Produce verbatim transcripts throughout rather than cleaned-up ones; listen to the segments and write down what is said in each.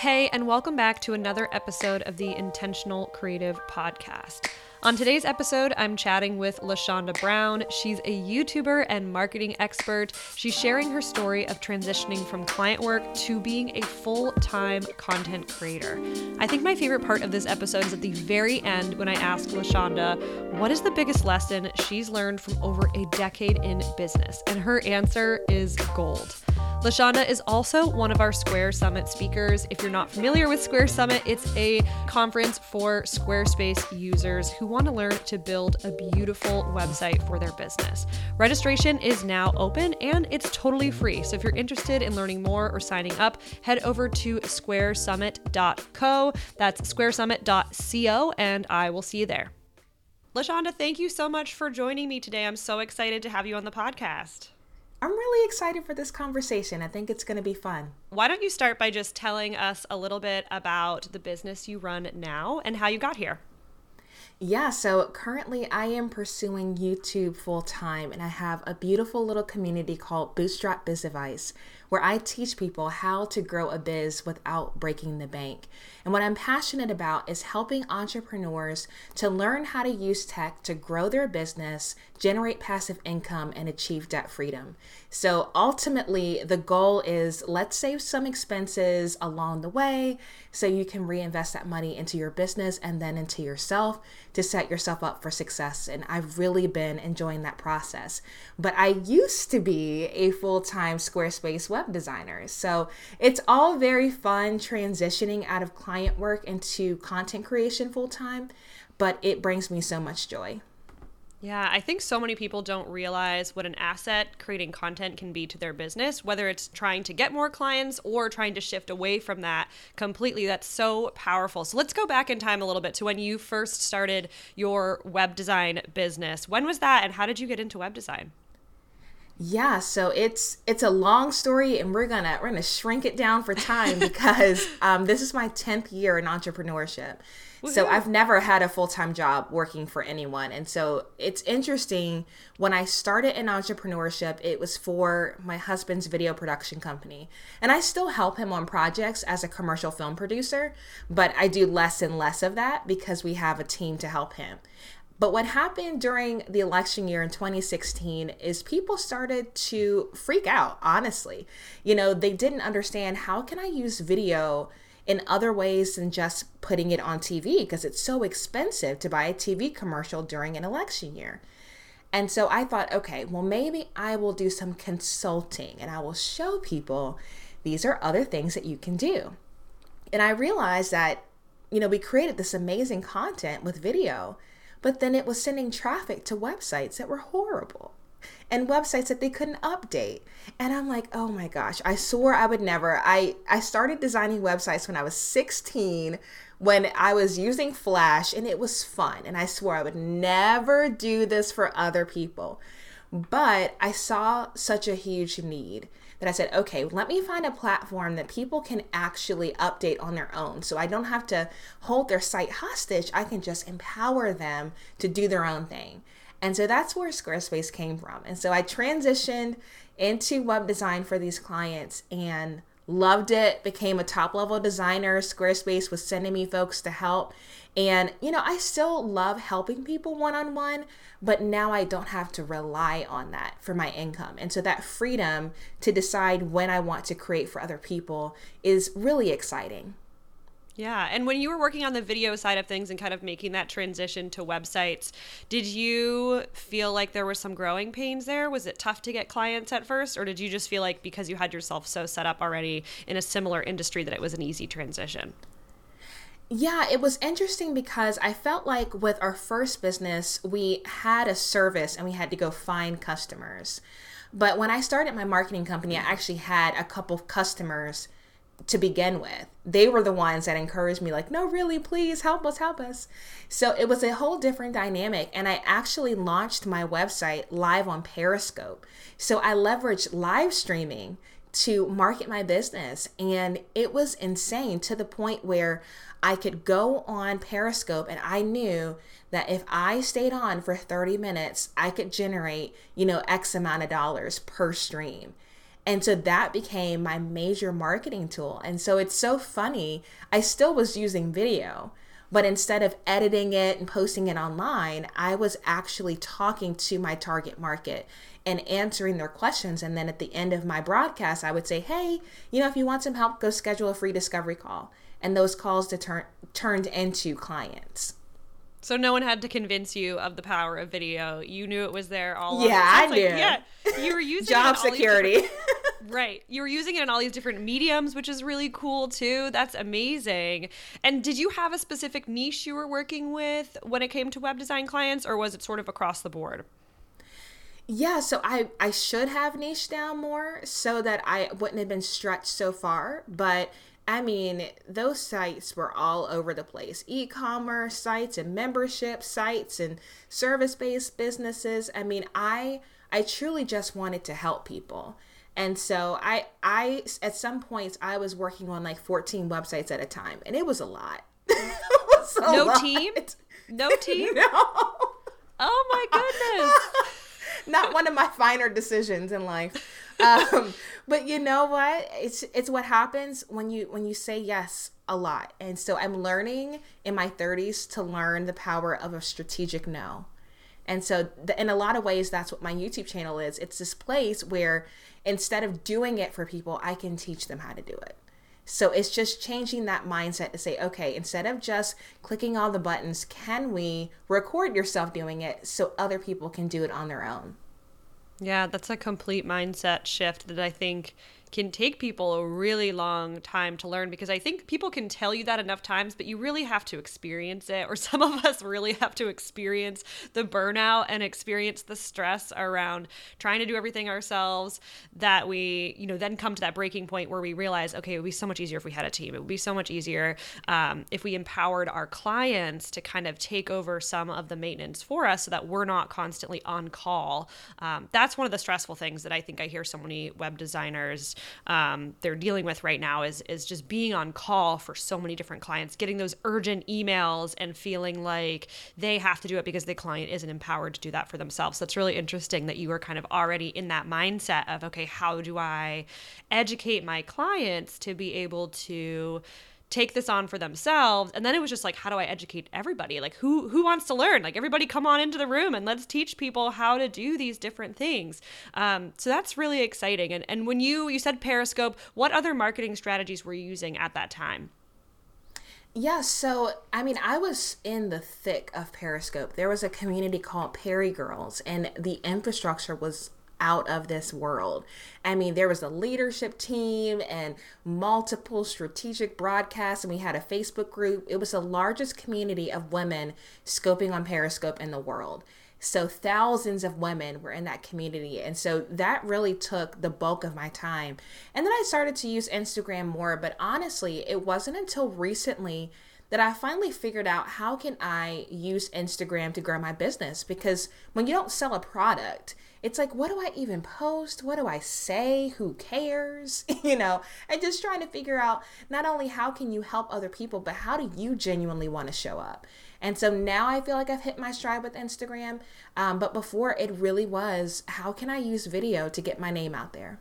Hey, and welcome back to another episode of the Intentional Creative Podcast. On today's episode, I'm chatting with LaShonda Brown. She's a YouTuber and marketing expert. She's sharing her story of transitioning from client work to being a full-time content creator. I think my favorite part of this episode is at the very end when I asked LaShonda, what is the biggest lesson she's learned from over a decade in business? And her answer is gold. LaShonda is also one of our Square Summit speakers. If you're not familiar with Square Summit, it's a conference for Squarespace users who want to learn to build a beautiful website for their business. Registration is now open and it's totally free. So if you're interested in learning more or signing up, head over to square summit dot co. That's square summit dot co, and I will see you there. LaShonda, thank you so much for joining me today. I'm so excited to have you on the podcast. I'm really excited for this conversation. I think it's going to be fun. Why don't you start by just telling us a little bit about the business you run now and how you got here? Yeah, so currently I am pursuing YouTube full time, and I have a beautiful little community called Bootstrap Biz Advice, where I teach people how to grow a biz without breaking the bank. And what I'm passionate about is helping entrepreneurs to learn how to use tech to grow their business, generate passive income, and achieve debt freedom. So ultimately, the goal is let's save some expenses along the way so you can reinvest that money into your business and then into yourself to set yourself up for success. And I've really been enjoying that process. But I used to be a full-time Squarespace web designer. So it's all very fun transitioning out of client work into content creation full-time, but it brings me so much joy. Yeah, I think so many people don't realize what an asset creating content can be to their business, whether it's trying to get more clients or trying to shift away from that completely. That's so powerful. So let's go back in time a little bit to when you first started your web design business. When was that and how did you get into web design? Yeah, so it's it's a long story, and we're gonna we're gonna shrink it down for time because um, this is my tenth year in entrepreneurship. Woo-hoo. So I've never had a full-time job working for anyone, and so it's interesting. When I started in entrepreneurship, it was for my husband's video production company, and I still help him on projects as a commercial film producer, but I do less and less of that because we have a team to help him. But what happened during the election year in twenty sixteen is people started to freak out, honestly. You know, they didn't understand, how can I use video in other ways than just putting it on T V? Because it's so expensive to buy a T V commercial during an election year. And so I thought, okay, well, maybe I will do some consulting and I will show people these are other things that you can do. And I realized that, you know, we created this amazing content with video, but then it was sending traffic to websites that were horrible and websites that they couldn't update. And I'm like, oh my gosh, I swore I would never. I, I started designing websites when I was sixteen, when I was using Flash, and it was fun. And I swore I would never do this for other people. But I saw such a huge need that I said, okay, let me find a platform that people can actually update on their own. So I don't have to hold their site hostage. I can just empower them to do their own thing. And so that's where Squarespace came from. And so I transitioned into web design for these clients and loved it, became a top level designer. Squarespace was sending me folks to help. And, you know, I still love helping people one-on-one, but now I don't have to rely on that for my income. And so that freedom to decide when I want to create for other people is really exciting. Yeah. And when you were working on the video side of things and kind of making that transition to websites, did you feel like there were some growing pains there? Was it tough to get clients at first? Or did you just feel like because you had yourself so set up already in a similar industry that it was an easy transition? Yeah, it was interesting because I felt like with our first business, we had a service and we had to go find customers. But when I started my marketing company, I actually had a couple of customers to begin with. They were the ones that encouraged me, like, no, really, please help us, help us. So it was a whole different dynamic. And I actually launched my website live on Periscope. So I leveraged live streaming to market my business. And it was insane, to the point where I could go on Periscope and I knew that if I stayed on for thirty minutes, I could generate, you know, X amount of dollars per stream. And so that became my major marketing tool. And so it's so funny. I still was using video, but instead of editing it and posting it online, I was actually talking to my target market and answering their questions. And then at the end of my broadcast, I would say, hey, you know, if you want some help, go schedule a free discovery call. And those calls to turn, turned into clients. So no one had to convince you of the power of video. You knew it was there all along. Yeah, I like, knew. Yeah, you were using job it security. Right. You were using it in all these different mediums, which is really cool too. That's amazing. And did you have a specific niche you were working with when it came to web design clients, or was it sort of across the board? Yeah, so I, I should have niched down more so that I wouldn't have been stretched so far, but I mean, those sites were all over the place. E-commerce sites and membership sites and service-based businesses. I mean, I I truly just wanted to help people. And so I I at some points I was working on like fourteen websites at a time, and it was a lot. It was a no lot. team? No team? No. Oh my goodness. Not one of my finer decisions in life. Um, but you know what? It's it's what happens when you when you say yes a lot. And so I'm learning in my thirties to learn the power of a strategic no. And so the, in a lot of ways, that's what my YouTube channel is. It's this place where instead of doing it for people, I can teach them how to do it. So it's just changing that mindset to say, okay, instead of just clicking all the buttons, can we record yourself doing it so other people can do it on their own? Yeah, that's a complete mindset shift that I think can take people a really long time to learn, because I think people can tell you that enough times, but you really have to experience it, or some of us really have to experience the burnout and experience the stress around trying to do everything ourselves, that we, you know, then come to that breaking point where we realize, okay, it would be so much easier if we had a team. It would be so much easier um, if we empowered our clients to kind of take over some of the maintenance for us so that we're not constantly on call. Um, that's one of the stressful things that I think I hear so many web designers Um, they're dealing with right now is is just being on call for so many different clients, getting those urgent emails and feeling like they have to do it because the client isn't empowered to do that for themselves. So it's really interesting that you were kind of already in that mindset of, okay, how do I educate my clients to be able to take this on for themselves? And then it was just like, how do I educate everybody? Like, who who wants to learn? Like, everybody come on into the room and let's teach people how to do these different things. Um, so that's really exciting. And and when you, you said Periscope, what other marketing strategies were you using at that time? Yeah, so, I mean, I was in the thick of Periscope. There was a community called Perry Girls, and the infrastructure was out of this world. I mean, there was a leadership team and multiple strategic broadcasts, and we had a Facebook group. It was the largest community of women scoping on Periscope in the world. So thousands of women were in that community. And so that really took the bulk of my time. And then I started to use Instagram more, but honestly, it wasn't until recently that I finally figured out, how can I use Instagram to grow my business? Because when you don't sell a product, it's like, what do I even post? What do I say? Who cares? You know, and just trying to figure out not only how can you help other people, but how do you genuinely want to show up? And so now I feel like I've hit my stride with Instagram. Um, but before, it really was, how can I use video to get my name out there?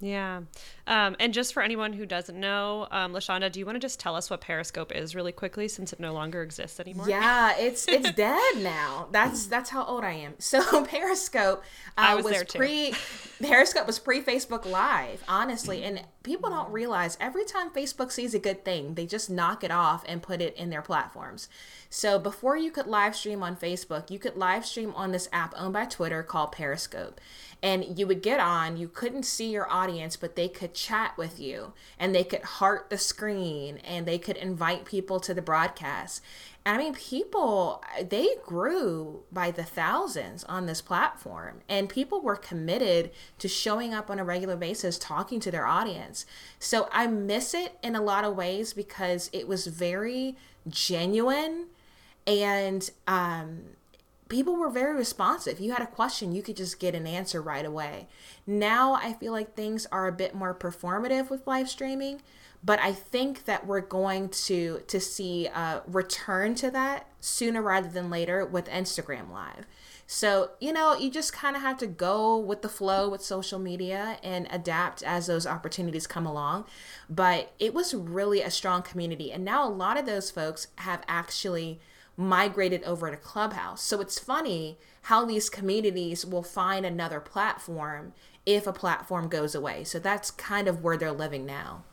Yeah. Um, and just for anyone who doesn't know, um, LaShonda, do you want to just tell us what Periscope is really quickly, since it no longer exists anymore? Yeah, it's it's dead now. That's that's how old I am. So Periscope uh, I was, was there too. pre Periscope was pre Facebook Live, honestly. And people don't realize, every time Facebook sees a good thing, they just knock it off and put it in their platforms. So before you could live stream on Facebook, you could live stream on this app owned by Twitter called Periscope. And you would get on, you couldn't see your audience, but they could chat with you, and they could heart the screen, and they could invite people to the broadcast. And I mean, people, they grew by the thousands on this platform, and people were committed to showing up on a regular basis, talking to their audience. So I miss it in a lot of ways because it was very genuine, and um people were very responsive. You had a question, you could just get an answer right away. Now I feel like things are a bit more performative with live streaming, but I think that we're going to to see a return to that sooner rather than later with Instagram Live. So, you know, you just kind of have to go with the flow with social media and adapt as those opportunities come along. But it was really a strong community. And now a lot of those folks have actually migrated over to Clubhouse. So it's funny how these communities will find another platform if a platform goes away. So that's kind of where they're living now.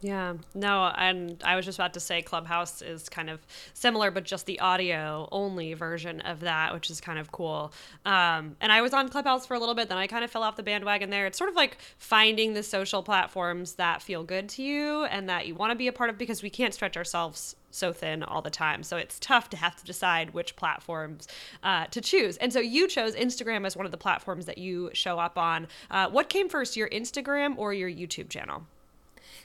Yeah, no, and I was just about to say Clubhouse is kind of similar, but just the audio only version of that, which is kind of cool. Um, and I was on Clubhouse for a little bit, then I kind of fell off the bandwagon there. It's sort of like finding the social platforms that feel good to you and that you want to be a part of, because we can't stretch ourselves so thin all the time. So it's tough to have to decide which platforms uh, to choose. And so you chose Instagram as one of the platforms that you show up on. Uh, what came first, your Instagram or your YouTube channel?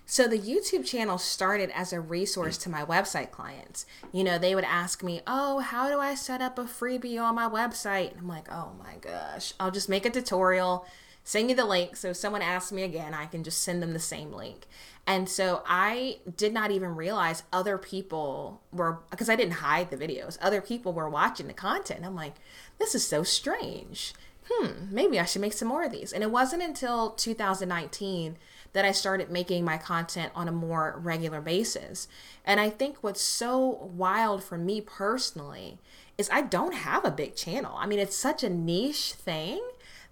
So the YouTube channel started as a resource to my website clients. You know, they would ask me, oh, how do I set up a freebie on my website? And I'm like, oh my gosh, I'll just make a tutorial, send you the link. So if someone asks me again, I can just send them the same link. And so I did not even realize other people were, because I didn't hide the videos, other people were watching the content. I'm like, this is so strange. Hmm, maybe I should make some more of these. And it wasn't until two thousand nineteen that I started making my content on a more regular basis. And I think what's so wild for me personally is I don't have a big channel. I mean, it's such a niche thing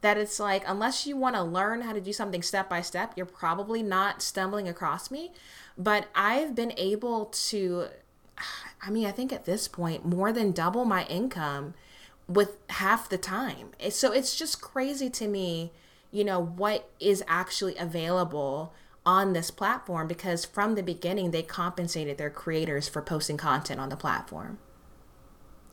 that it's like, unless you want to learn how to do something step by step, you're probably not stumbling across me. But I've been able to, I mean, I think at this point, more than double my income with half the time. So it's just crazy to me, you know, what is actually available on this platform, because from the beginning, they compensated their creators for posting content on the platform.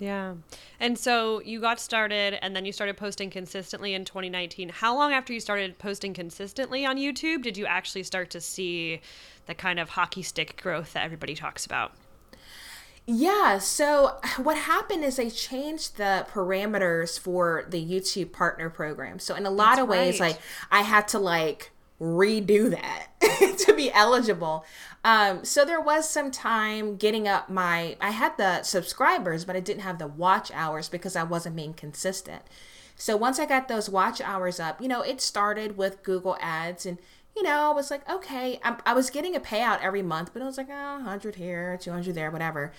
Yeah. And so you got started and then you started posting consistently in twenty nineteen. How long after you started posting consistently on YouTube did you actually start to see the kind of hockey stick growth that everybody talks about? Yeah, so what happened is they changed the parameters for the YouTube partner program. So in a lot That's of ways, right. like I had to like redo that to be eligible. Um, so there was some time getting up my, I had the subscribers, but I didn't have the watch hours because I wasn't being consistent. So once I got those watch hours up, you know, it started with Google Ads, and you know, I was like, okay, I, I was getting a payout every month, but I was like, oh, one hundred here, two hundred there, whatever.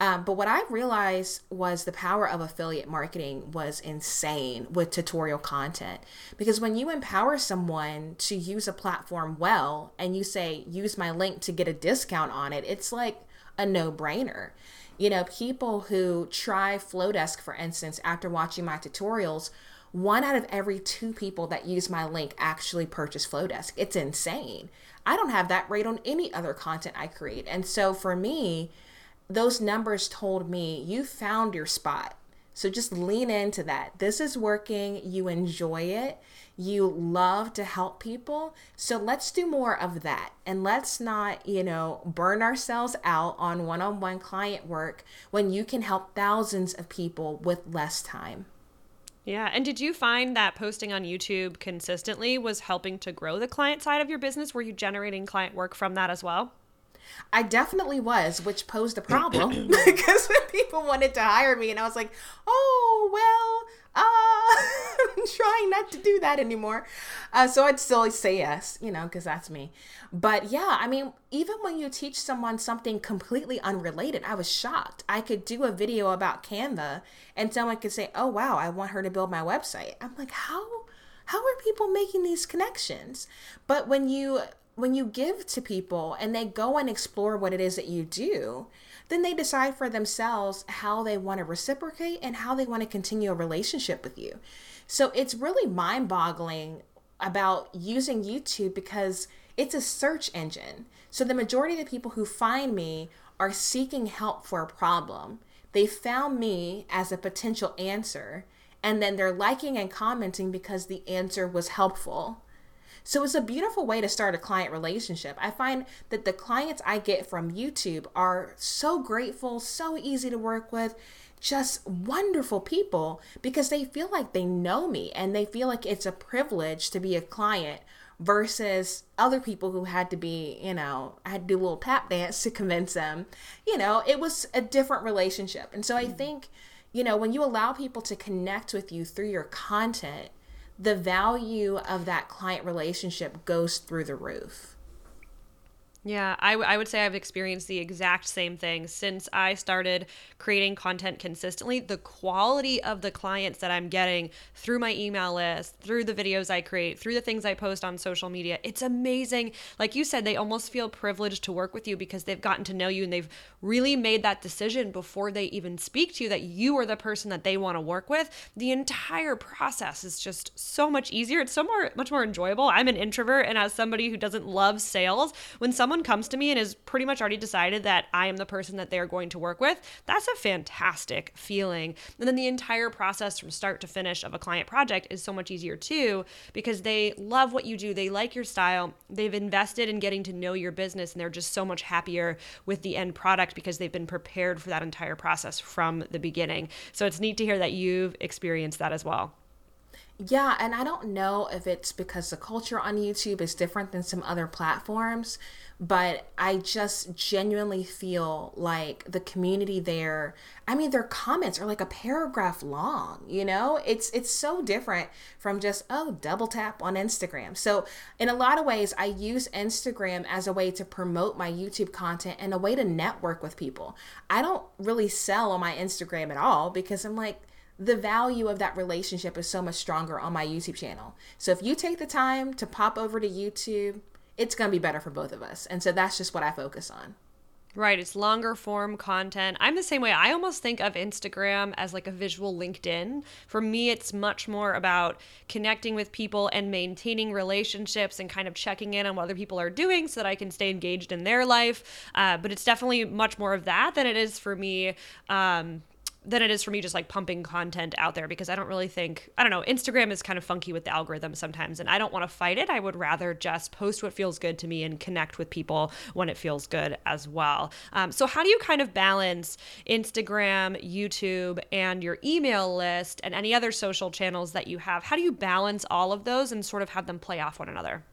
Um, but what I realized was the power of affiliate marketing was insane with tutorial content. Because when you empower someone to use a platform well, and you say, use my link to get a discount on it, it's like a no-brainer. You know, people who try Flowdesk, for instance, after watching my tutorials, one out of every two people that use my link actually purchase Flowdesk. It's insane. I don't have that rate on any other content I create. And so for me, those numbers told me, you found your spot. So just lean into that. This is working. You enjoy it. You love to help people. So let's do more of that. And let's not, you know, burn ourselves out on one-on-one client work when you can help thousands of people with less time. Yeah. And did you find that posting on YouTube consistently was helping to grow the client side of your business? Were you generating client work from that as well? I definitely was, which posed a problem because when people wanted to hire me and I was like, oh, well, uh, I'm trying not to do that anymore. Uh, so I'd still say yes, you know, because that's me. But yeah, I mean, even when you teach someone something completely unrelated, I was shocked. I could do a video about Canva and someone could say, oh, wow, I want her to build my website. I'm like, how, how are people making these connections? But when you When you give to people and they go and explore what it is that you do, then they decide for themselves how they want to reciprocate and how they want to continue a relationship with you. So it's really mind-boggling about using YouTube because it's a search engine. So the majority of the people who find me are seeking help for a problem. They found me as a potential answer, and then they're liking and commenting because the answer was helpful. So it's a beautiful way to start a client relationship. I find that the clients I get from YouTube are so grateful, so easy to work with, just wonderful people because they feel like they know me and they feel like it's a privilege to be a client versus other people who had to be, you know, I had to do a little tap dance to convince them. You know, it was a different relationship. And so I think, you know, when you allow people to connect with you through your content, the value of that client relationship goes through the roof. Yeah, I, w- I would say I've experienced the exact same thing since I started creating content consistently. The quality of the clients that I'm getting through my email list, through the videos I create, through the things I post on social media, it's amazing. Like you said, they almost feel privileged to work with you because they've gotten to know you and they've really made that decision before they even speak to you that you are the person that they want to work with. The entire process is just so much easier. It's so more, much more enjoyable. I'm an introvert, and as somebody who doesn't love sales, when someone Someone comes to me and has pretty much already decided that I am the person that they're going to work with, that's a fantastic feeling. And then the entire process from start to finish of a client project is so much easier too, because they love what you do, they like your style, they've invested in getting to know your business, and they're just so much happier with the end product because they've been prepared for that entire process from the beginning. So it's neat to hear that you've experienced that as well. Yeah, and I don't know if it's because the culture on YouTube is different than some other platforms, but I just genuinely feel like the community there, I mean, their comments are like a paragraph long, you know? It's it's so different from just, oh, double tap on Instagram. So in a lot of ways, I use Instagram as a way to promote my YouTube content and a way to network with people. I don't really sell on my Instagram at all because I'm like, the value of that relationship is so much stronger on my YouTube channel. So if you take the time to pop over to YouTube, it's going to be better for both of us. And so that's just what I focus on. Right, it's longer form content. I'm the same way. I almost think of Instagram as like a visual LinkedIn. For me, it's much more about connecting with people and maintaining relationships and kind of checking in on what other people are doing so that I can stay engaged in their life. Uh, but it's definitely much more of that than it is for me. Um, than it is for me just like pumping content out there, because I don't really think, I don't know, Instagram is kind of funky with the algorithm sometimes, and I don't want to fight it. I would rather just post what feels good to me and connect with people when it feels good as well. Um, so how do you kind of balance Instagram, YouTube, and your email list and any other social channels that you have? How do you balance all of those and sort of have them play off one another?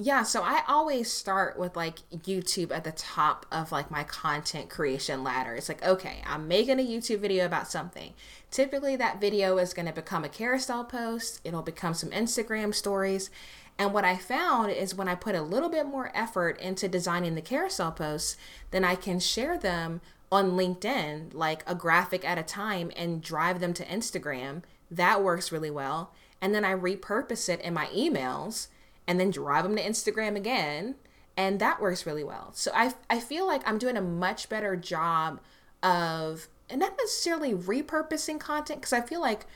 Yeah, so I always start with like YouTube at the top of like my content creation ladder. It's like, okay, I'm making a YouTube video about something. Typically that video is gonna become a carousel post, it'll become some Instagram stories. And what I found is when I put a little bit more effort into designing the carousel posts, then I can share them on LinkedIn, like a graphic at a time, and drive them to Instagram. That works really well. And then I repurpose it in my emails and then drive them to Instagram again, and that works really well. So I I feel like I'm doing a much better job of, and not necessarily repurposing content, because I feel like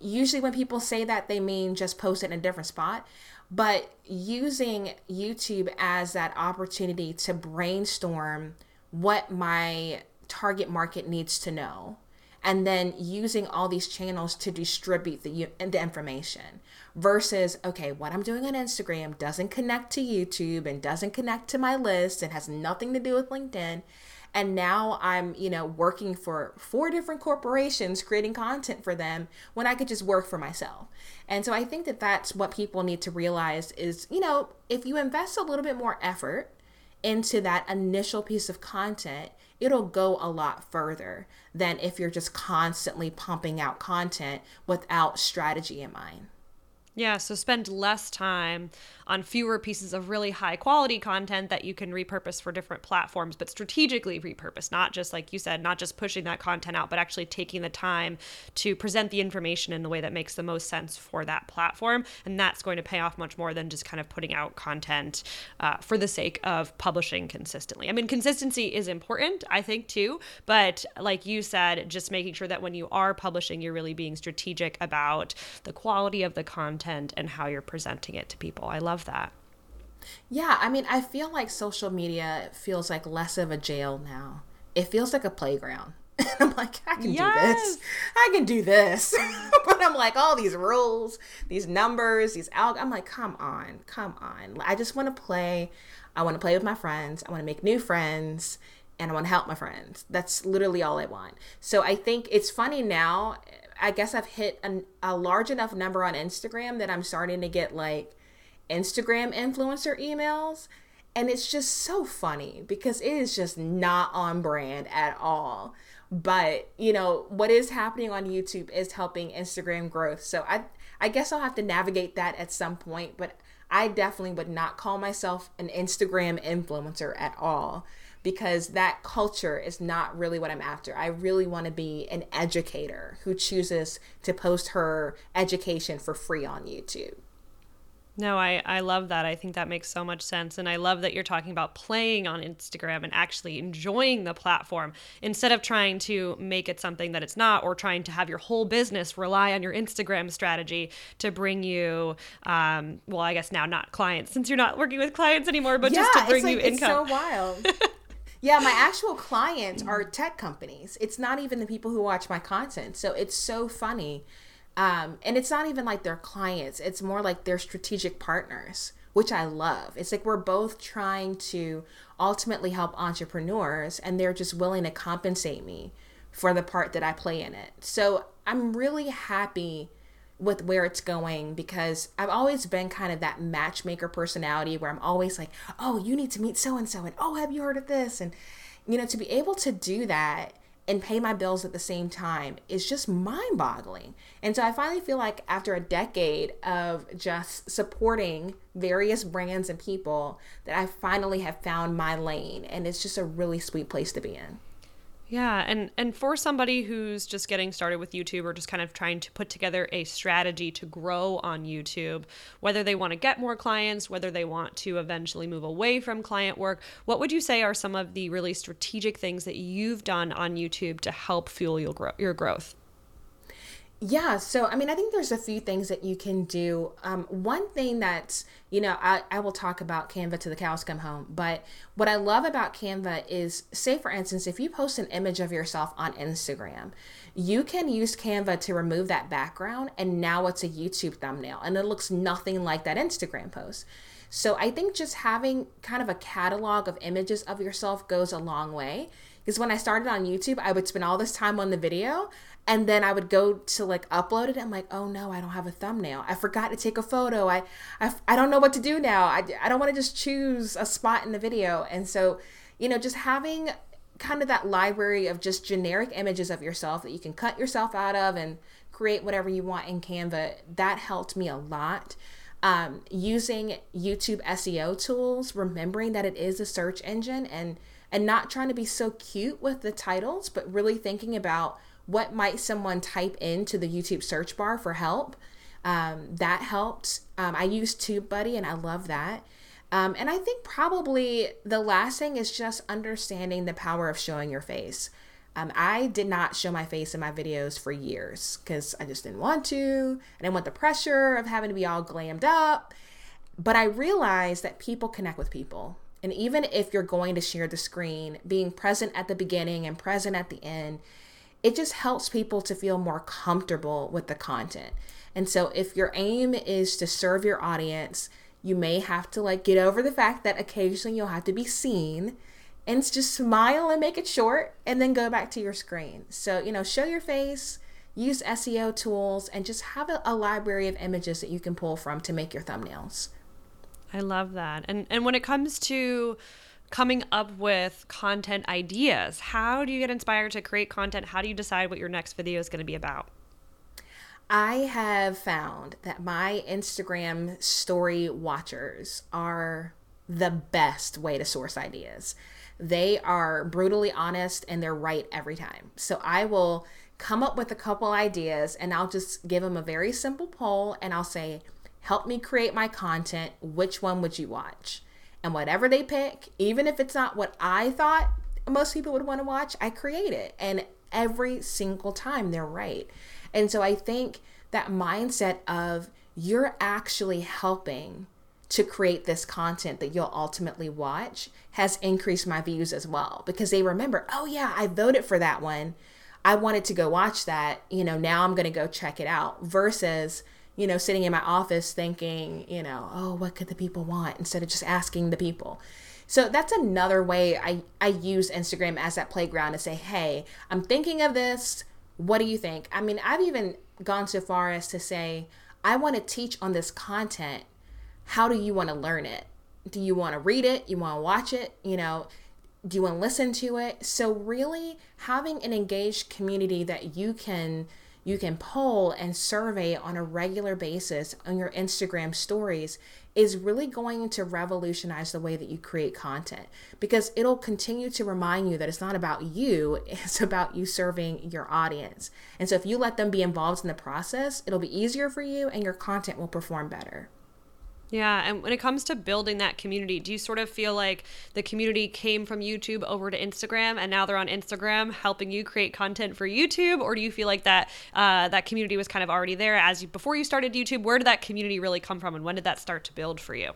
usually when people say that, they mean just post it in a different spot, but using YouTube as that opportunity to brainstorm what my target market needs to know, and then using all these channels to distribute the the information versus, okay, what I'm doing on Instagram doesn't connect to YouTube and doesn't connect to my list and has nothing to do with LinkedIn. And now I'm, you know, working for four different corporations, creating content for them when I could just work for myself. And so I think that that's what people need to realize is, you know, if you invest a little bit more effort into that initial piece of content, it'll go a lot further than if you're just constantly pumping out content without strategy in mind. Yeah, so spend less time on fewer pieces of really high quality content that you can repurpose for different platforms, but strategically repurpose, not just like you said, not just pushing that content out, but actually taking the time to present the information in the way that makes the most sense for that platform. And that's going to pay off much more than just kind of putting out content uh, for the sake of publishing consistently. I mean, consistency is important, I think too, but like you said, just making sure that when you are publishing, you're really being strategic about the quality of the content and how you're presenting it to people. I love that. Yeah, I mean, I feel like social media feels like less of a jail now. It feels like a playground. And I'm like, I can yes. do this. I can do this. But I'm like, all these rules, these numbers, these alg. I'm like, come on, come on. I just want to play. I want to play with my friends. I want to make new friends. And I want to help my friends. That's literally all I want. So I think it's funny now. I guess I've hit an, a large enough number on Instagram that I'm starting to get like Instagram influencer emails. And it's just so funny because it is just not on brand at all. But, you know, what is happening on YouTube is helping Instagram growth. So I I guess I'll have to navigate that at some point, but I definitely would not call myself an Instagram influencer at all, because that culture is not really what I'm after. I really want to be an educator who chooses to post her education for free on YouTube. No, I, I love that. I think that makes so much sense. And I love that you're talking about playing on Instagram and actually enjoying the platform instead of trying to make it something that it's not, or trying to have your whole business rely on your Instagram strategy to bring you, um, well, I guess now not clients, since you're not working with clients anymore, but yeah, just to bring like, you income. It's so wild. Yeah, my actual clients are tech companies. It's not even the people who watch my content. So it's so funny. Um, and it's not even like their clients. It's more like their strategic partners, which I love. It's like we're both trying to ultimately help entrepreneurs, and they're just willing to compensate me for the part that I play in it. So I'm really happy with where it's going, because I've always been kind of that matchmaker personality where I'm always like, oh, you need to meet so-and-so, and oh, have you heard of this? And, you know, to be able to do that and pay my bills at the same time is just mind-boggling. And so I finally feel like after a decade of just supporting various brands and people, that I finally have found my lane, and it's just a really sweet place to be in. Yeah, and, and for somebody who's just getting started with YouTube, or just kind of trying to put together a strategy to grow on YouTube, whether they want to get more clients, whether they want to eventually move away from client work, what would you say are some of the really strategic things that you've done on YouTube to help fuel your, gro- your growth? Yeah, so I mean, I think there's a few things that you can do. Um, one thing that's, you know, I, I will talk about Canva till the cows come home, but what I love about Canva is, say for instance, if you post an image of yourself on Instagram, you can use Canva to remove that background, and now it's a YouTube thumbnail, and it looks nothing like that Instagram post. So I think just having kind of a catalog of images of yourself goes a long way. Because when I started on YouTube, I would spend all this time on the video, and then I would go to like upload it. I'm like, oh no, I don't have a thumbnail. I forgot to take a photo. I, I, I don't know what to do now. I, I don't want to just choose a spot in the video. And so, you know, just having kind of that library of just generic images of yourself that you can cut yourself out of and create whatever you want in Canva, that helped me a lot. Um, using YouTube S E O tools, remembering that it is a search engine, and and not trying to be so cute with the titles, but really thinking about what might someone type into the YouTube search bar for help. Um, that helped. Um, I use TubeBuddy, and I love that. Um, and I think probably the last thing is just understanding the power of showing your face. Um, I did not show my face in my videos for years because I just didn't want to. I didn't want the pressure of having to be all glammed up. But I realized that people connect with people. And even if you're going to share the screen, being present at the beginning and present at the end, it just helps people to feel more comfortable with the content. And so if your aim is to serve your audience, you may have to like get over the fact that occasionally you'll have to be seen, and just smile and make it short, and then go back to your screen. So, you know, show your face, use S E O tools, and just have a, a library of images that you can pull from to make your thumbnails. I love that. And and when it comes to coming up with content ideas, how do you get inspired to create content? How do you decide what your next video is going to be about? I have found that my Instagram story watchers are the best way to source ideas. They are brutally honest, and they're right every time. So I will come up with a couple ideas, and I'll just give them a very simple poll, and I'll say, help me create my content. Which one would you watch? And whatever they pick, even if it's not what I thought most people would want to watch, I create it. And every single time they're right. And so I think that mindset of you're actually helping to create this content that you'll ultimately watch has increased my views as well, because they remember, oh yeah, I voted for that one. I wanted to go watch that. You know, now I'm going to go check it out, versus, you know, sitting in my office thinking, you know, oh, what could the people want, instead of just asking the people. So that's another way I, I use Instagram as that playground to say, hey, I'm thinking of this. What do you think? I mean, I've even gone so far as to say, I want to teach on this content. How do you want to learn it? Do you want to read it? You want to watch it? You know, do you want to listen to it? So really having an engaged community that you can you can poll and survey on a regular basis on your Instagram stories is really going to revolutionize the way that you create content, because it'll continue to remind you that it's not about you, it's about you serving your audience. And so if you let them be involved in the process, it'll be easier for you and your content will perform better. Yeah, and when it comes to building that community, do you sort of feel like the community came from YouTube over to Instagram and now they're on Instagram helping you create content for YouTube? Or do you feel like that uh, that community was kind of already there as you, before you started YouTube? Where did that community really come from and when did that start to build for you?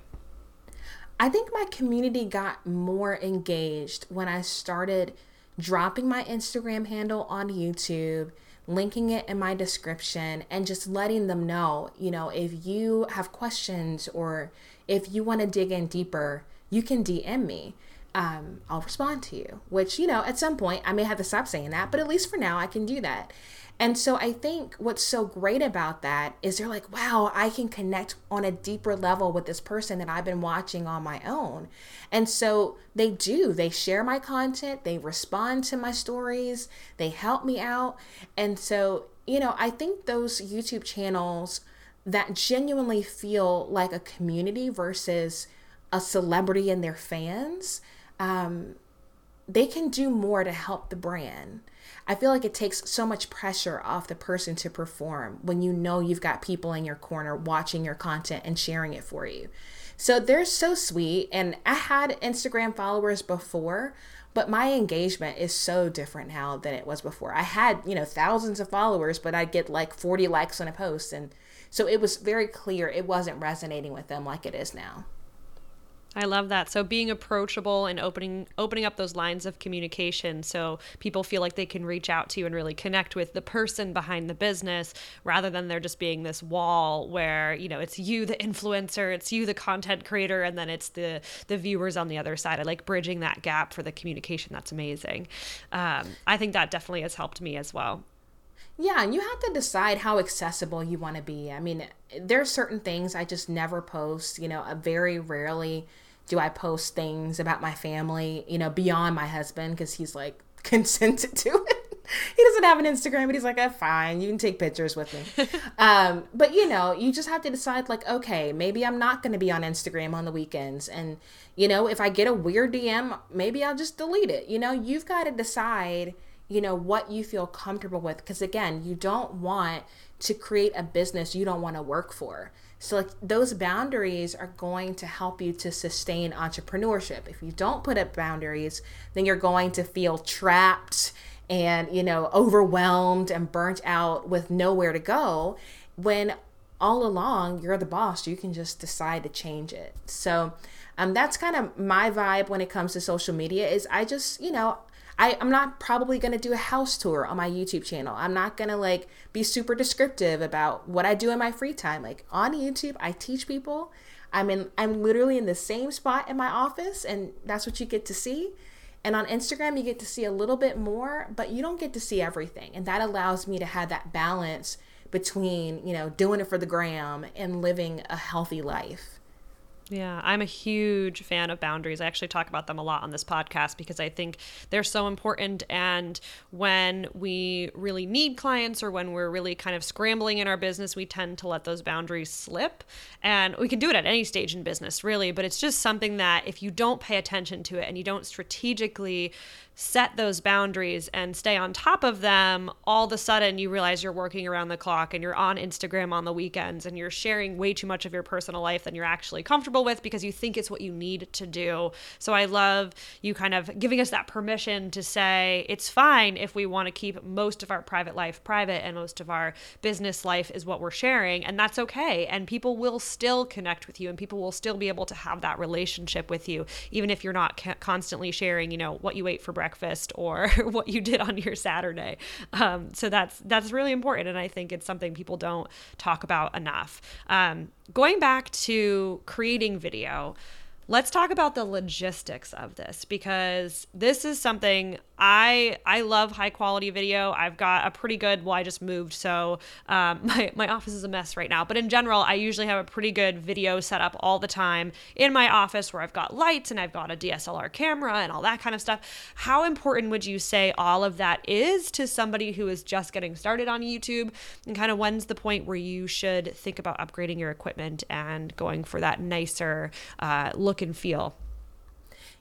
I think my community got more engaged when I started dropping my Instagram handle on YouTube, linking it in my description, and just letting them know, you know, if you have questions or if you want to dig in deeper, you can D M me. Um, I'll respond to you, which, you know, at some point I may have to stop saying that, but at least for now I can do that. And so I think what's so great about that is they're like, wow, I can connect on a deeper level with this person that I've been watching on my own. And so they do, they share my content, they respond to my stories, they help me out. And so, you know, I think those YouTube channels that genuinely feel like a community versus a celebrity and their fans, um, they can do more to help the brand. I feel like it takes so much pressure off the person to perform when you know you've got people in your corner watching your content and sharing it for you. So they're so sweet. And I had Instagram followers before, but my engagement is so different now than it was before. I had, you know, thousands of followers, but I'd get like forty likes on a post. And so it was very clear it wasn't resonating with them like it is now. I love that. So being approachable and opening opening up those lines of communication so people feel like they can reach out to you and really connect with the person behind the business, rather than there just being this wall where, you know, it's you, the influencer, it's you, the content creator, and then it's the the viewers on the other side. I like bridging that gap for the communication. That's amazing. Um, I think that definitely has helped me as well. Yeah, and you have to decide how accessible you want to be. I mean, there are certain things I just never post. You know, very rarely do I post things about my family, you know, beyond my husband, because he's like consented to it. He doesn't have an Instagram, but he's like, oh, fine, you can take pictures with me. um, but, you know, you just have to decide, like, okay, maybe I'm not going to be on Instagram on the weekends. And, you know, if I get a weird D M, maybe I'll just delete it. You know, you've got to decide, you know, what you feel comfortable with. Because again, you don't want to create a business you don't want to work for. So like those boundaries are going to help you to sustain entrepreneurship. If you don't put up boundaries, then you're going to feel trapped and, you know, overwhelmed and burnt out with nowhere to go, when all along you're the boss. You can just decide to change it. So um, that's kind of my vibe when it comes to social media. Is I just, you know, I, I'm not probably going to do a house tour on my YouTube channel. I'm not going to like be super descriptive about what I do in my free time. Like on YouTube, I teach people. I'm in, I'm literally in the same spot in my office, and that's what you get to see. And on Instagram, you get to see a little bit more, but you don't get to see everything. And that allows me to have that balance between, you know, doing it for the gram and living a healthy life. Yeah, I'm a huge fan of boundaries. I actually talk about them a lot on this podcast because I think they're so important. And when we really need clients or when we're really kind of scrambling in our business, we tend to let those boundaries slip. And we can do it at any stage in business, really. But it's just something that if you don't pay attention to it and you don't strategically set those boundaries and stay on top of them, all of a sudden you realize you're working around the clock and you're on Instagram on the weekends and you're sharing way too much of your personal life than you're actually comfortable with because you think it's what you need to do. So I love you kind of giving us that permission to say it's fine if we want to keep most of our private life private and most of our business life is what we're sharing, and that's okay. And people will still connect with you and people will still be able to have that relationship with you, even if you're not ca- constantly sharing, you know, what you ate for breakfast breakfast or what you did on your Saturday. Um, so that's that's really important. And I think it's something people don't talk about enough. Um, going back to creating video, let's talk about the logistics of this, because this is something I I love high quality video. I've got a pretty good, well, I just moved, so um, my, my office is a mess right now. But in general, I usually have a pretty good video set up all the time in my office where I've got lights and I've got a D S L R camera and all that kind of stuff. How important would you say all of that is to somebody who is just getting started on YouTube? And kind of when's the point where you should think about upgrading your equipment and going for that nicer uh, look and feel?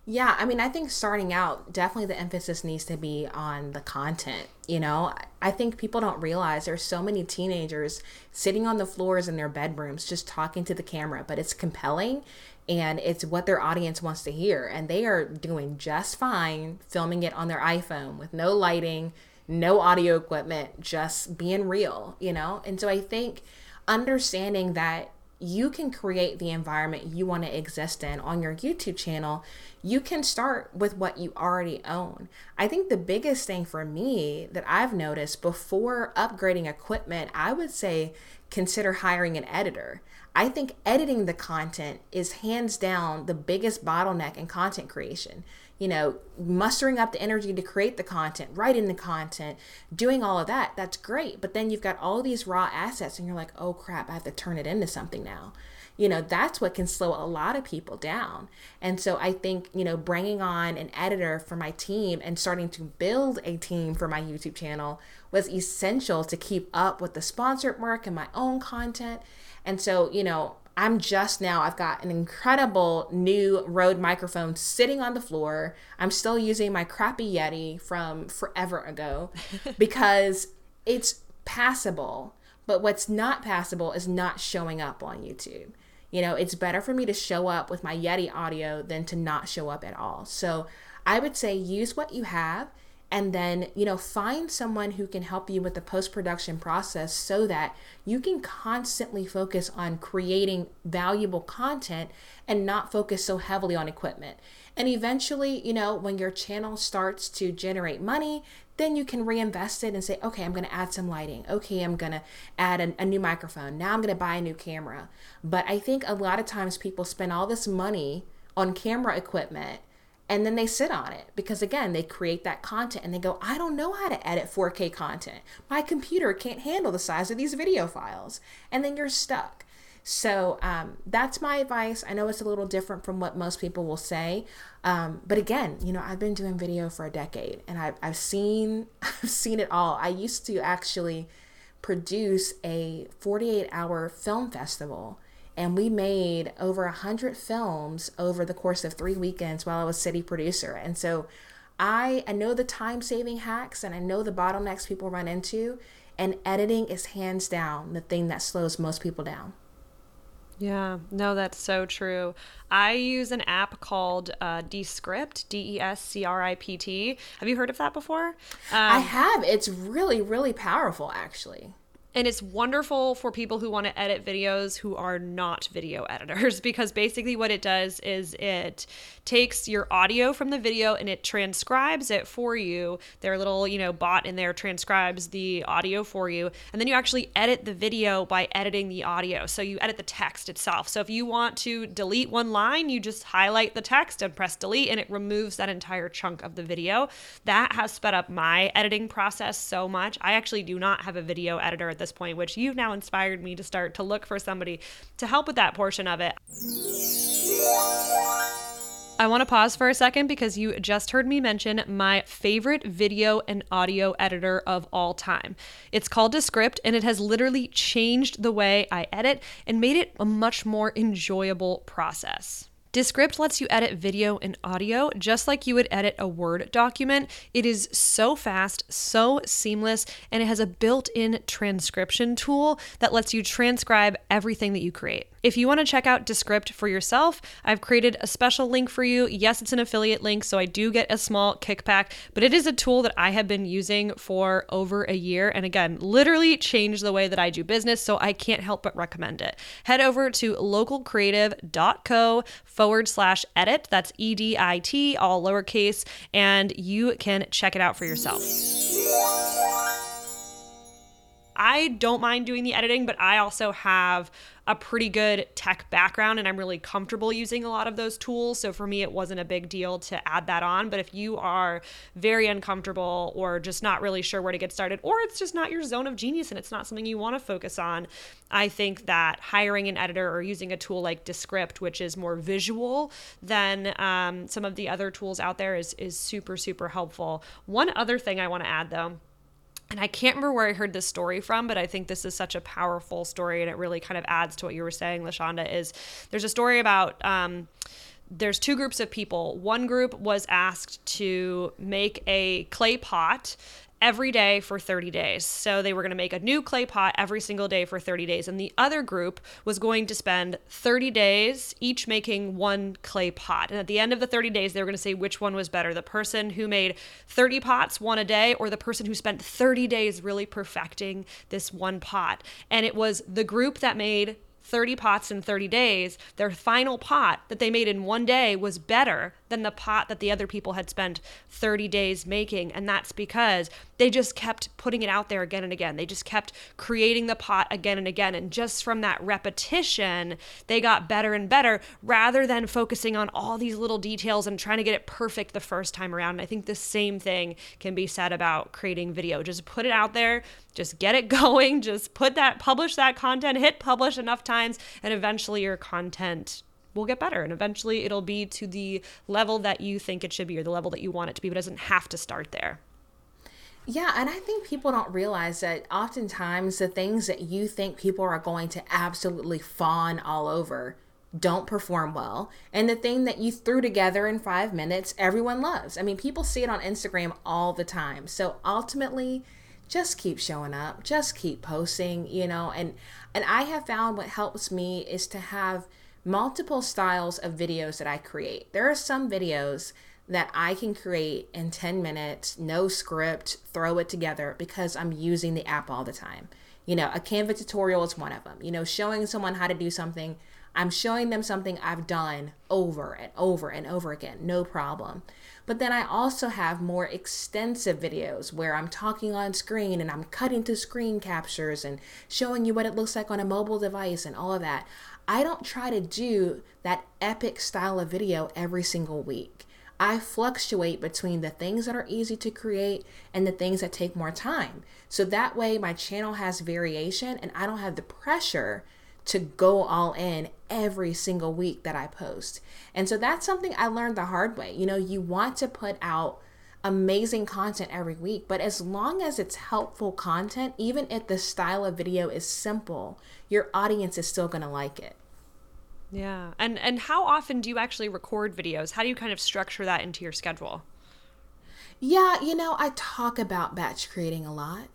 Yeah, I mean, I think starting out, definitely the emphasis needs to be on the content. You know, I think people don't realize there's so many teenagers sitting on the floors in their bedrooms just talking to the camera, but it's compelling and it's what their audience wants to hear. And they are doing just fine filming it on their iPhone with no lighting, no audio equipment, just being real, you know? And so I think understanding that you can create the environment you want to exist in on your YouTube channel. You can start with what you already own. I think the biggest thing for me that I've noticed before upgrading equipment, I would say consider hiring an editor. I think editing the content is hands down the biggest bottleneck in content creation. You know, mustering up the energy to create the content, writing the content, doing all of that, that's great. But then you've got all these raw assets and you're like, oh crap, I have to turn it into something now. You know, that's what can slow a lot of people down. And so I think, you know, bringing on an editor for my team and starting to build a team for my YouTube channel was essential to keep up with the sponsored work and my own content. And so, you know, I'm just now, I've got an incredible new Rode microphone sitting on the floor. I'm still using my crappy Yeti from forever ago because it's passable. But what's not passable is not showing up on YouTube. You know, it's better for me to show up with my Yeti audio than to not show up at all. So I would say use what you have. And then, you know, find someone who can help you with the post-production process so that you can constantly focus on creating valuable content and not focus so heavily on equipment. And eventually, you know, when your channel starts to generate money, then you can reinvest it and say, okay, I'm going to add some lighting. Okay, I'm going to add a, a new microphone. Now I'm going to buy a new camera. But I think a lot of times people spend all this money on camera equipment and then they sit on it because, again, they create that content and they go, I don't know how to edit four K content. My computer can't handle the size of these video files. And then you're stuck. So um, that's my advice. I know it's a little different from what most people will say. Um, but again, you know, I've been doing video for a decade and I've, I've seen I've seen it all. I used to actually produce a forty-eight hour film festival. And we made over one hundred films over the course of three weekends while I was city producer. And so I, I know the time-saving hacks and I know the bottlenecks people run into. And editing is hands down the thing that slows most people down. Yeah, no, that's so true. I use an app called uh, Descript, D E S C R I P T. Have you heard of that before? Um, I have. It's really, really powerful, actually. And it's wonderful for people who want to edit videos who are not video editors, because basically what it does is it takes your audio from the video and it transcribes it for you. Their little, you know, bot in there transcribes the audio for you. And then you actually edit the video by editing the audio. So you edit the text itself. So if you want to delete one line, you just highlight the text and press delete and it removes that entire chunk of the video. That has sped up my editing process so much. I actually do not have a video editor at this point, which you've now inspired me to start to look for somebody to help with that portion of it. I want to pause for a second because you just heard me mention my favorite video and audio editor of all time. It's called Descript, and it has literally changed the way I edit and made it a much more enjoyable process. Descript lets you edit video and audio just like you would edit a Word document. It is so fast, so seamless, and it has a built-in transcription tool that lets you transcribe everything that you create. If you want to check out Descript for yourself, I've created a special link for you. Yes, it's an affiliate link, so I do get a small kickback, but it is a tool that I have been using for over a year. And again, literally changed the way that I do business, so I can't help but recommend it. Head over to localcreative.co forward slash edit. That's E D I T, all lowercase, and you can check it out for yourself. I don't mind doing the editing, but I also have a pretty good tech background and I'm really comfortable using a lot of those tools. So for me, it wasn't a big deal to add that on. But if you are very uncomfortable or just not really sure where to get started, or it's just not your zone of genius and it's not something you want to focus on, I think that hiring an editor or using a tool like Descript, which is more visual than um, some of the other tools out there, is, is super, super helpful. One other thing I want to add though, and I can't remember where I heard this story from, but I think this is such a powerful story and it really kind of adds to what you were saying, LaShonda, is there's a story about um, there's two groups of people. One group was asked to make a clay pot every day for thirty days. So they were going to make a new clay pot every single day for thirty days. And the other group was going to spend thirty days each making one clay pot. And at the end of the thirty days, they were going to say which one was better, the person who made thirty pots, one a day, or the person who spent thirty days really perfecting this one pot. And it was the group that made thirty pots in thirty days, their final pot that they made in one day was better than the pot that the other people had spent thirty days making. And that's because they just kept putting it out there again and again. They just kept creating the pot again and again. And just from that repetition, they got better and better rather than focusing on all these little details and trying to get it perfect the first time around. And I think the same thing can be said about creating video. Just put it out there, just get it going, just put that, publish that content, hit publish enough times, and eventually your content will get better. And eventually it'll be to the level that you think it should be or the level that you want it to be, but it doesn't have to start there. Yeah, and I think people don't realize that oftentimes the things that you think people are going to absolutely fawn all over don't perform well. And the thing that you threw together in five minutes, everyone loves. I mean, people see it on Instagram all the time. So ultimately, just keep showing up, just keep posting, you know, and, and I have found what helps me is to have multiple styles of videos that I create. There are some videos that I can create in ten minutes, no script, throw it together because I'm using the app all the time. You know, a Canva tutorial is one of them, you know, showing someone how to do something. I'm showing them something I've done over and over and over again, no problem. But then I also have more extensive videos where I'm talking on screen and I'm cutting to screen captures and showing you what it looks like on a mobile device and all of that. I don't try to do that epic style of video every single week. I fluctuate between the things that are easy to create and the things that take more time. So that way my channel has variation and I don't have the pressure to go all in every single week that I post. And so that's something I learned the hard way. You know, you want to put out amazing content every week, but as long as it's helpful content, even if the style of video is simple, your audience is still going to like it. Yeah. And and how often do you actually record videos? How do you kind of structure that into your schedule? Yeah, you know, I talk about batch creating a lot.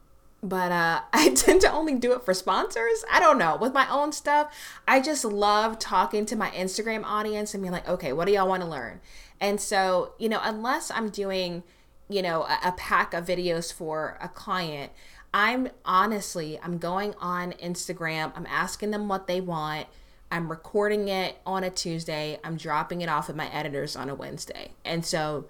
But uh, I tend to only do it for sponsors. I don't know. With my own stuff, I just love talking to my Instagram audience and being like, okay, what do y'all want to learn? And so, you know, unless I'm doing, you know, a, a pack of videos for a client, I'm honestly, I'm going on Instagram. I'm asking them what they want. I'm recording it on a Tuesday. I'm dropping it off at my editors on a Wednesday. And so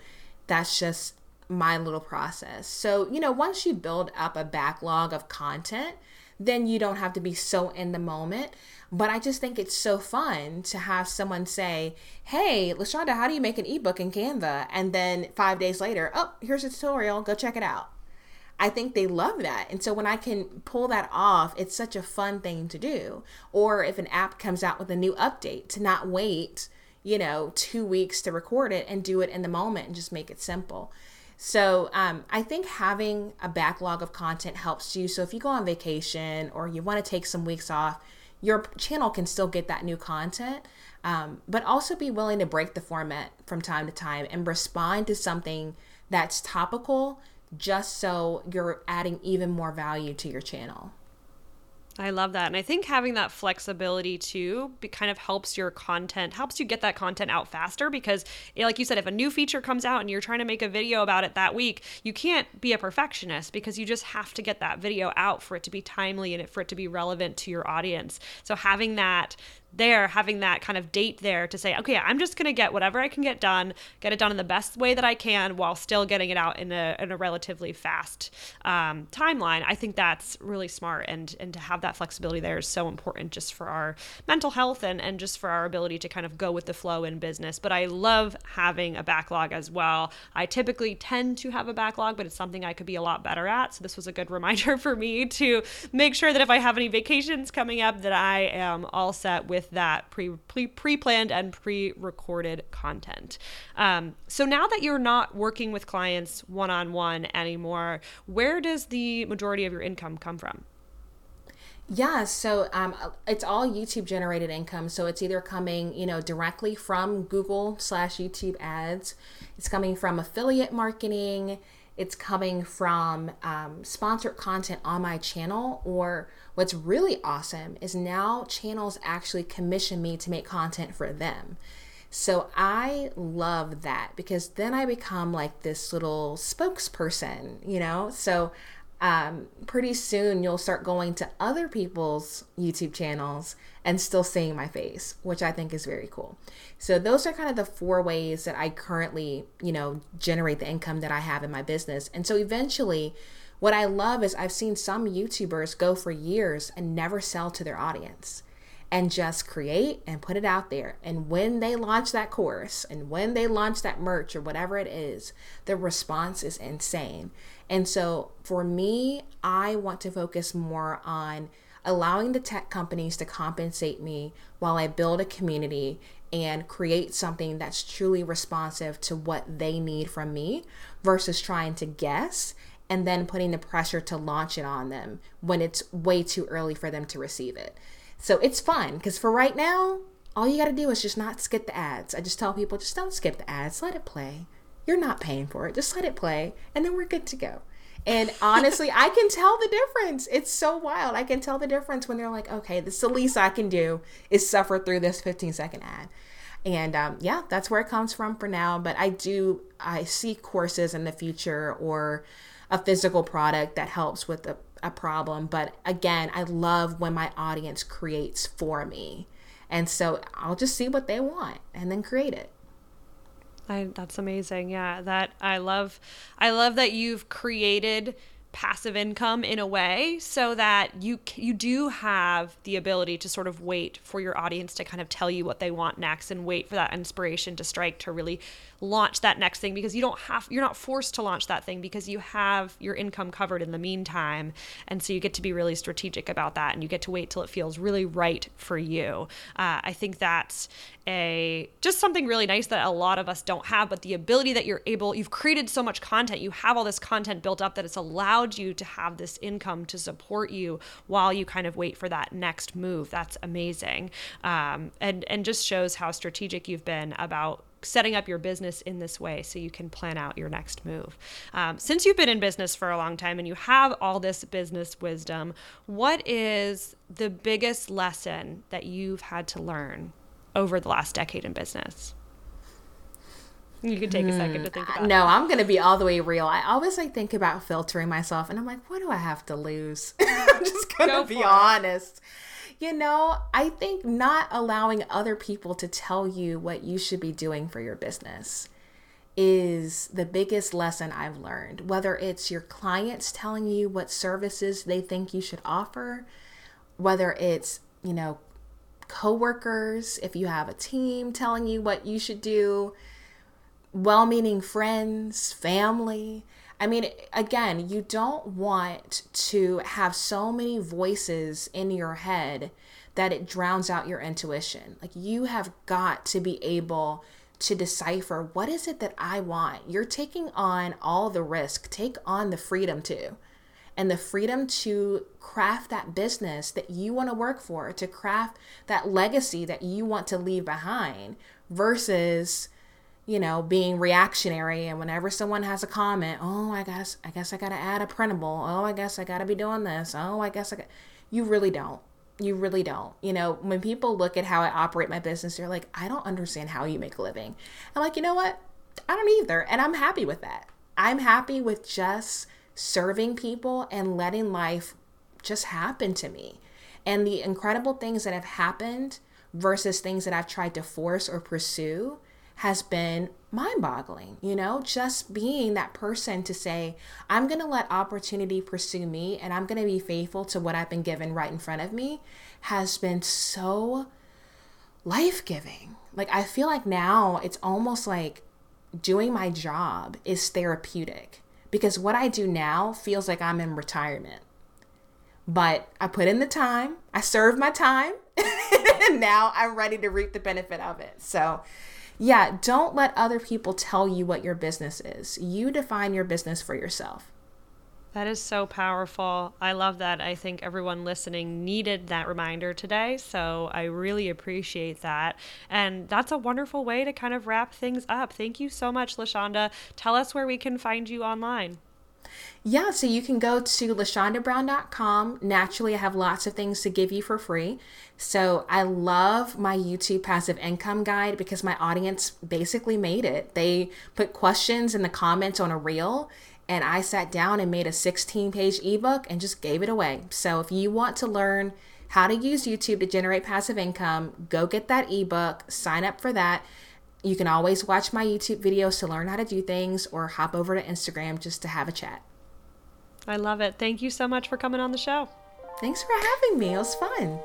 that's just my little process. So, you know, once you build up a backlog of content, then you don't have to be so in the moment. But I just think it's so fun to have someone say, hey, LaShonda, how do you make an ebook in Canva? And then five days later, oh, here's a tutorial, go check it out. I think they love that. And so when I can pull that off, it's such a fun thing to do. Or if an app comes out with a new update, to not wait, you know, two weeks to record it and do it in the moment and just make it simple. So um, I think having a backlog of content helps you. So if you go on vacation or you want to take some weeks off, your channel can still get that new content, um, but also be willing to break the format from time to time and respond to something that's topical just so you're adding even more value to your channel. I love that. And I think having that flexibility too be, kind of helps your content, helps you get that content out faster because it, like you said, if a new feature comes out and you're trying to make a video about it that week, you can't be a perfectionist because you just have to get that video out for it to be timely and for it to be relevant to your audience. So having that there, having that kind of date there to say, okay, I'm just going to get whatever I can get done, get it done in the best way that I can while still getting it out in a in a relatively fast um, timeline. I think that's really smart, and and to have that flexibility there is so important just for our mental health and, and just for our ability to kind of go with the flow in business. But I love having a backlog as well. I typically tend to have a backlog, but it's something I could be a lot better at. So this was a good reminder for me to make sure that if I have any vacations coming up, that I am all set with that pre, pre, pre-planned and pre-recorded content. Um, so now that you're not working with clients one-on-one anymore, where does the majority of your income come from? Yeah, so um, it's all YouTube generated income. So it's either coming, you know, directly from Google slash YouTube ads. It's coming from affiliate marketing. It's coming from um, sponsored content on my channel. Or what's really awesome is now channels actually commission me to make content for them. So I love that, because then I become like this little spokesperson, you know? So Um, pretty soon you'll start going to other people's YouTube channels and still seeing my face, which I think is very cool. So those are kind of the four ways that I currently, you know, generate the income that I have in my business. And so eventually what I love is I've seen some YouTubers go for years and never sell to their audience and just create and put it out there. And when they launch that course and when they launch that merch or whatever it is, the response is insane. And so for me, I want to focus more on allowing the tech companies to compensate me while I build a community and create something that's truly responsive to what they need from me, versus trying to guess and then putting the pressure to launch it on them when it's way too early for them to receive it. So it's fun, because for right now, all you got to do is just not skip the ads. I just tell people, just don't skip the ads, let it play. You're not paying for it. Just let it play, and then we're good to go. And honestly, I can tell the difference. It's so wild. I can tell the difference when they're like, okay, this is the least I can do is suffer through this fifteen second ad. And um, yeah, that's where it comes from for now. But I do, I see courses in the future or a physical product that helps with a, a problem. But again, I love when my audience creates for me. And so I'll just see what they want and then create it. I, that's amazing. Yeah, that I love. I love that you've created passive income in a way so that you you do have the ability to sort of wait for your audience to kind of tell you what they want next, and wait for that inspiration to strike to really launch that next thing, because you don't have you're not forced to launch that thing because you have your income covered in the meantime. And so you get to be really strategic about that, and you get to wait till it feels really right for you. Uh, I think that's a just something really nice that a lot of us don't have, but the ability that you're able you've created so much content, you have all this content built up that it's allowed you to have this income to support you while you kind of wait for that next move. That's amazing. Um, and, and just shows how strategic you've been about setting up your business in this way so you can plan out your next move. Um, since you've been in business for a long time and you have all this business wisdom, what is the biggest lesson that you've had to learn over the last decade in business? You can take a second to think about it. No, that. I'm going to be all the way real. I always like think about filtering myself, and I'm like, what do I have to lose? I'm just going to be honest. You know, I think not allowing other people to tell you what you should be doing for your business is the biggest lesson I've learned. Whether it's your clients telling you what services they think you should offer, whether it's, you know, coworkers, if you have a team telling you what you should do, well-meaning friends, family. I mean, again, you don't want to have so many voices in your head that it drowns out your intuition. Like, you have got to be able to decipher, what is it that I want? You're taking on all the risk. Take on the freedom to, and the freedom to craft that business that you want to work for, to craft that legacy that you want to leave behind, versus, you know, being reactionary. And whenever someone has a comment, oh, I guess, I guess I got to add a printable. Oh, I guess I got to be doing this. Oh, I guess I got, you really don't, you really don't. You know, when people look at how I operate my business, they're like, I don't understand how you make a living. I'm like, you know what? I don't either. And I'm happy with that. I'm happy with just serving people and letting life just happen to me. And the incredible things that have happened versus things that I've tried to force or pursue has been mind-boggling. You know, just being that person to say, I'm going to let opportunity pursue me and I'm going to be faithful to what I've been given right in front of me has been so life-giving. Like, I feel like now it's almost like doing my job is therapeutic, because what I do now feels like I'm in retirement. But I put in the time, I served my time, and now I'm ready to reap the benefit of it. So yeah, don't let other people tell you what your business is. You define your business for yourself. That is so powerful. I love that. I think everyone listening needed that reminder today. So I really appreciate that. And that's a wonderful way to kind of wrap things up. Thank you so much, LaShonda. Tell us where we can find you online. Yeah, so you can go to Lashonda Brown dot com. Naturally, I have lots of things to give you for free. So I love my YouTube passive income guide because my audience basically made it. They put questions in the comments on a reel, and I sat down and made a sixteen page ebook and just gave it away. So if you want to learn how to use YouTube to generate passive income, go get that ebook, sign up for that. You can always watch my YouTube videos to learn how to do things, or hop over to Instagram just to have a chat. I love it. Thank you so much for coming on the show. Thanks for having me. It was fun.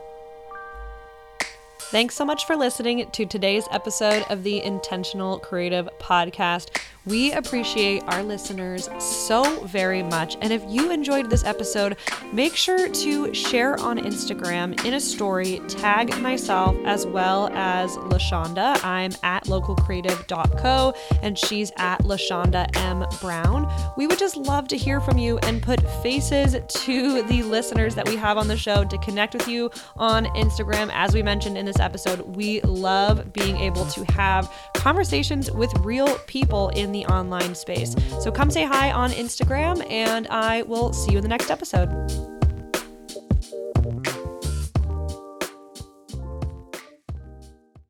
Thanks so much for listening to today's episode of the Intentional Creative Podcast. We appreciate our listeners so very much. And if you enjoyed this episode, make sure to share on Instagram in a story, tag myself as well as LaShonda. I'm at local creative dot co and she's at LaShonda M. Brown. We would just love to hear from you and put faces to the listeners that we have on the show to connect with you on Instagram. As we mentioned in this episode, we love being able to have conversations with real people in the online space. So come say hi on Instagram, and I will see you in the next episode.